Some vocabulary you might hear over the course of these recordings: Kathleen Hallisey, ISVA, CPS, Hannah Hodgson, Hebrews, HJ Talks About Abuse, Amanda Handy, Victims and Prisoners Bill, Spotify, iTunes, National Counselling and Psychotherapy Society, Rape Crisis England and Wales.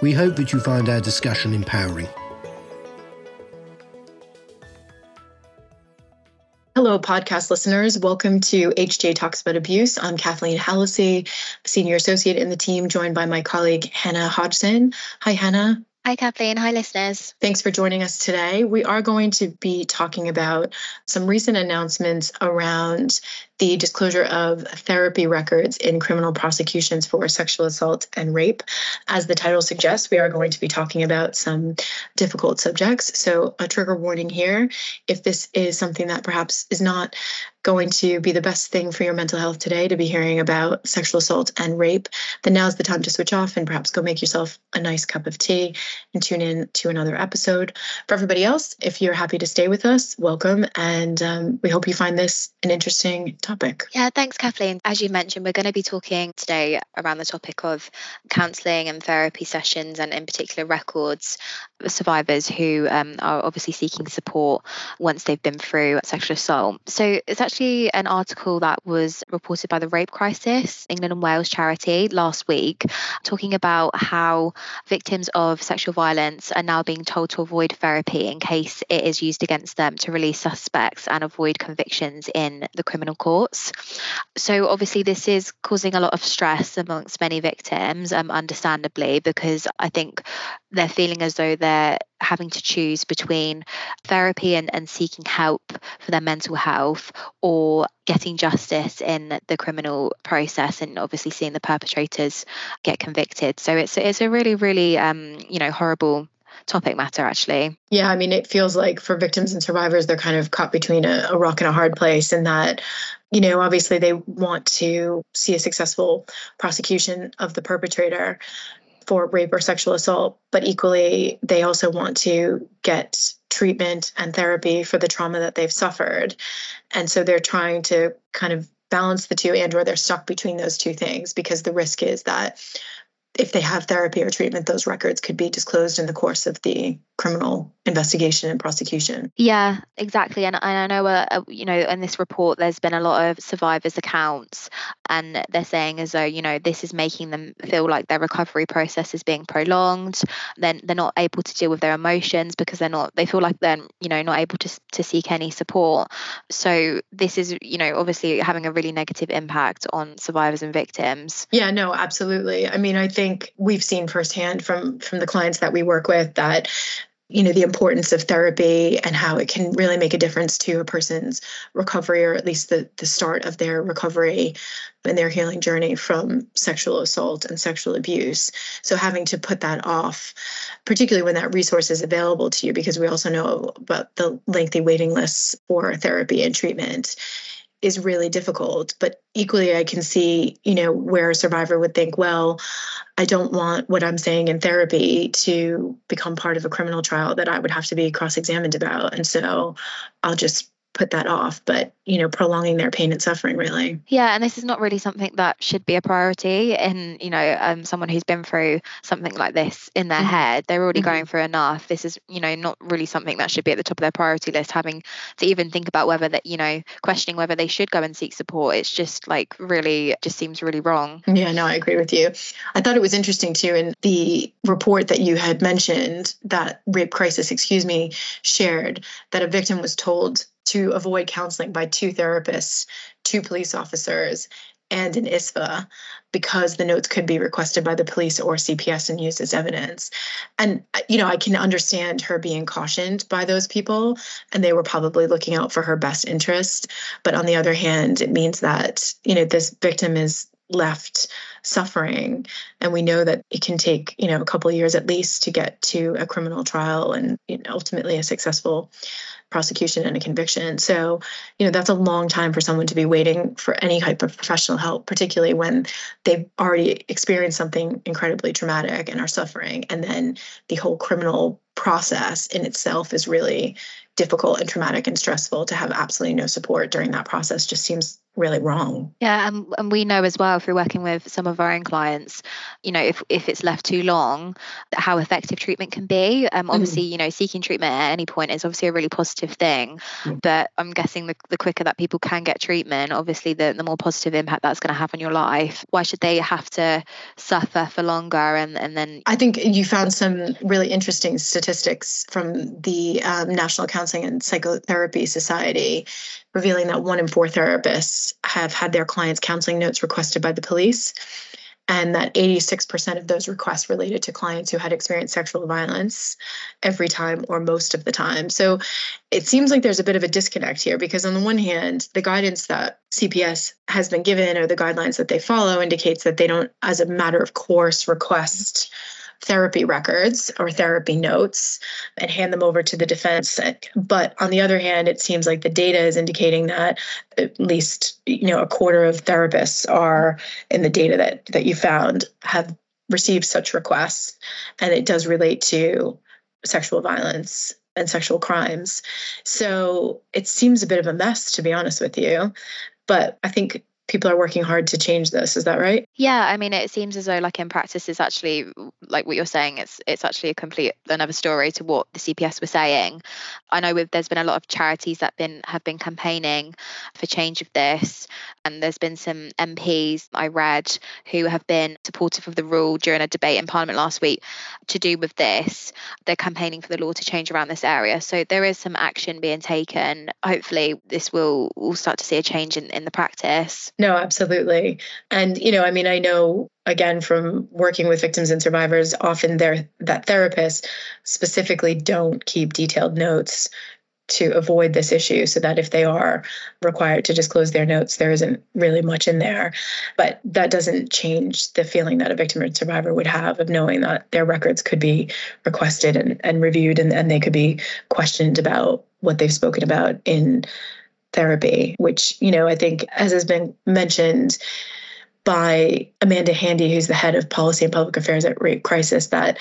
we hope that you find our discussion empowering. Hello, podcast listeners. Welcome to HJ Talks About Abuse. I'm Kathleen Hallisey, Senior Associate in the team, joined by my colleague, Hannah Hodgson. Hi, Hannah. Hi, Kathleen. Hi, listeners. Thanks for joining us today. We are going to be talking about some recent announcements around the disclosure of therapy records in criminal prosecutions for sexual assault and rape. As the title suggests, we are going to be talking about some difficult subjects. So a trigger warning here. If this is something that perhaps is not going to be the best thing for your mental health today to be hearing about sexual assault and rape, then now's the time to switch off and perhaps go make yourself a nice cup of tea and tune in to another episode. For everybody else, if you're happy to stay with us, welcome. And we hope you find this an interesting topic. Yeah, thanks, Kathleen. As you mentioned, we're going to be talking today around the topic of counselling and therapy sessions, and in particular records for survivors who are obviously seeking support once they've been through sexual assault. So it's actually an article that was reported by the Rape Crisis England and Wales charity last week, talking about how victims of sexual violence are now being told to avoid therapy in case it is used against them to release suspects and avoid convictions in the criminal court. So obviously this is causing a lot of stress amongst many victims, understandably, because I think they're feeling as though they're having to choose between therapy and seeking help for their mental health, or getting justice in the criminal process and obviously seeing the perpetrators get convicted. So it's a really, really, horrible topic matter, actually. Yeah, I mean, it feels like for victims and survivors, they're kind of caught between a rock and a hard place, and that, you know, obviously they want to see a successful prosecution of the perpetrator for rape or sexual assault, but equally, they also want to get treatment and therapy for the trauma that they've suffered. And so they're trying to kind of balance the two, and or they're stuck between those two things, because the risk is that if they have therapy or treatment, those records could be disclosed in the course of the criminal investigation and prosecution. Yeah, exactly. And I know, in this report, there's been a lot of survivors' accounts, and they're saying as though, you know, this is making them feel like their recovery process is being prolonged. Then they're not able to deal with their emotions because they feel like they're, you know, not able to seek any support. So this is, you know, obviously having a really negative impact on survivors and victims. Yeah, no, absolutely. I mean, I think we've seen firsthand from the clients that we work with that, you know, the importance of therapy and how it can really make a difference to a person's recovery, or at least the start of their recovery and their healing journey from sexual assault and sexual abuse. So having to put that off, particularly when that resource is available to you, because we also know about the lengthy waiting lists for therapy and treatment, is really difficult. But equally, I can see, you know, where a survivor would think, well, I don't want what I'm saying in therapy to become part of a criminal trial that I would have to be cross-examined about. And so I'll just put that off, but, you know, prolonging their pain and suffering, really. Yeah, and this is not really something that should be a priority in, you know, someone who's been through something like this in their head. They're already going through enough. This is, you know, not really something that should be at the top of their priority list, having to even think about whether that, you know, questioning whether they should go and seek support. It's just like really, just seems really wrong. Yeah, no, I agree with you. I thought it was interesting too, in the report that you had mentioned, that Rape Crisis, shared that a victim was told to avoid counseling by 2 therapists, 2 police officers, and an ISVA, because the notes could be requested by the police or CPS and used as evidence. And, you know, I can understand her being cautioned by those people, and they were probably looking out for her best interest. But on the other hand, it means that, you know, this victim is left suffering. And we know that it can take, you know, a couple of years at least to get to a criminal trial and, you know, ultimately a successful prosecution and a conviction. So, you know, that's a long time for someone to be waiting for any type of professional help, particularly when they've already experienced something incredibly traumatic and are suffering. And then the whole criminal process in itself is really difficult and traumatic and stressful. To have absolutely no support during that process just seems really wrong. Yeah, and we know as well through working with some of our own clients, you know, if it's left too long, how effective treatment can be. Obviously, you know, seeking treatment at any point is obviously a really positive thing, but I'm guessing the quicker that people can get treatment, obviously the more positive impact that's going to have on your life. Why should they have to suffer for longer? And then I think you found some really interesting statistics from the National Counselling and Psychotherapy Society, revealing that 1 in 4 therapists have had their clients' counseling notes requested by the police, and that 86% of those requests related to clients who had experienced sexual violence every time or most of the time. So it seems like there's a bit of a disconnect here, because on the one hand, the guidance that CPS has been given, or the guidelines that they follow, indicates that they don't, as a matter of course, request therapy records or therapy notes and hand them over to the defense. But on the other hand, it seems like the data is indicating that at least, you know, 1/4 of therapists are, in the data that you found, have received such requests. And it does relate to sexual violence and sexual crimes. So it seems a bit of a mess, to be honest with you. But I think people are working hard to change this. Is that right? Yeah. I mean, it seems as though, like, in practice, it's actually, like what you're saying, it's actually a complete another story to what the CPS were saying. I know there's been a lot of charities that have been campaigning for change of this. And there's been some MPs I read who have been supportive of the rule during a debate in Parliament last week to do with this. They're campaigning for the law to change around this area. So there is some action being taken. Hopefully this will we'll start to see a change in the practice. No, absolutely. And, you know, I mean, I know, again, from working with victims and survivors, often that therapists specifically don't keep detailed notes to avoid this issue, so that if they are required to disclose their notes, there isn't really much in there. But that doesn't change the feeling that a victim or survivor would have of knowing that their records could be requested and reviewed, and they could be questioned about what they've spoken about in therapy, which, you know, I think, as has been mentioned by Amanda Handy, who's the head of policy and public affairs at Rape Crisis, that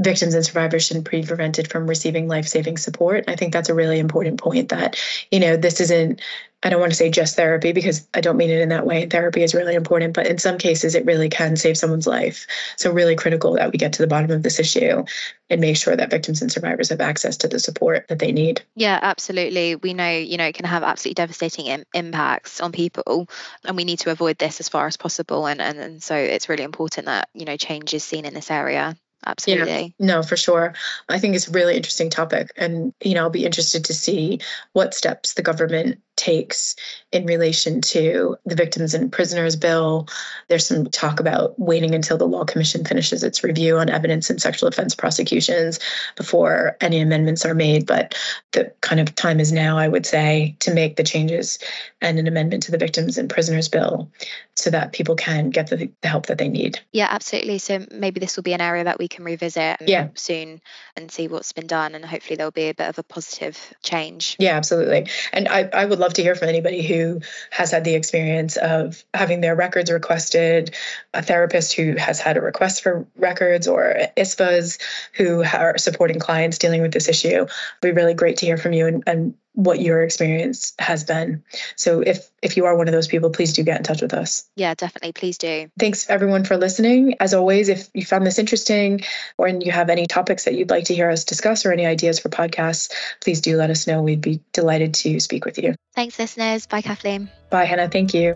victims and survivors shouldn't be prevented from receiving life-saving support. I think that's a really important point, that, you know, this isn't, I don't want to say just therapy, because I don't mean it in that way. Therapy is really important, but in some cases it really can save someone's life. So really critical that we get to the bottom of this issue and make sure that victims and survivors have access to the support that they need. Yeah, absolutely. We know, you know, it can have absolutely devastating impacts on people, and we need to avoid this as far as possible. And so it's really important that, you know, change is seen in this area. Absolutely. Yeah, no, for sure. I think it's a really interesting topic. And, you know, I'll be interested to see what steps the government takes in relation to the Victims and Prisoners Bill. There's some talk about waiting until the Law Commission finishes its review on evidence in sexual offense prosecutions before any amendments are made. But the kind of time is now, I would say, to make the changes and an amendment to the Victims and Prisoners Bill so that people can get the help that they need. Yeah, absolutely. So maybe this will be an area that we can revisit soon and see what's been done. And hopefully there'll be a bit of a positive change. Yeah, absolutely. And I would love to hear from anybody who has had the experience of having their records requested, a therapist who has had a request for records, or ISVAs who are supporting clients dealing with this issue. It'd be really great to hear from you and what your experience has been. So if you are one of those people, please do get in touch with us. Yeah, definitely. Please do. Thanks, everyone, for listening. As always, if you found this interesting or you have any topics that you'd like to hear us discuss or any ideas for podcasts, please do let us know. We'd be delighted to speak with you. Thanks, listeners. Bye, Kathleen. Bye, Hannah. Thank you.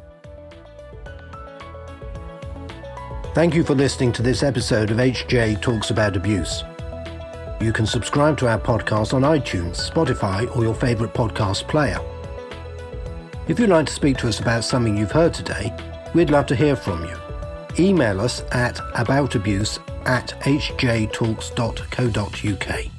Thank you for listening to this episode of HJ Talks About Abuse. You can subscribe to our podcast on iTunes, Spotify, or your favourite podcast player. If you'd like to speak to us about something you've heard today, we'd love to hear from you. Email us at aboutabuse@hjtalks.co.uk.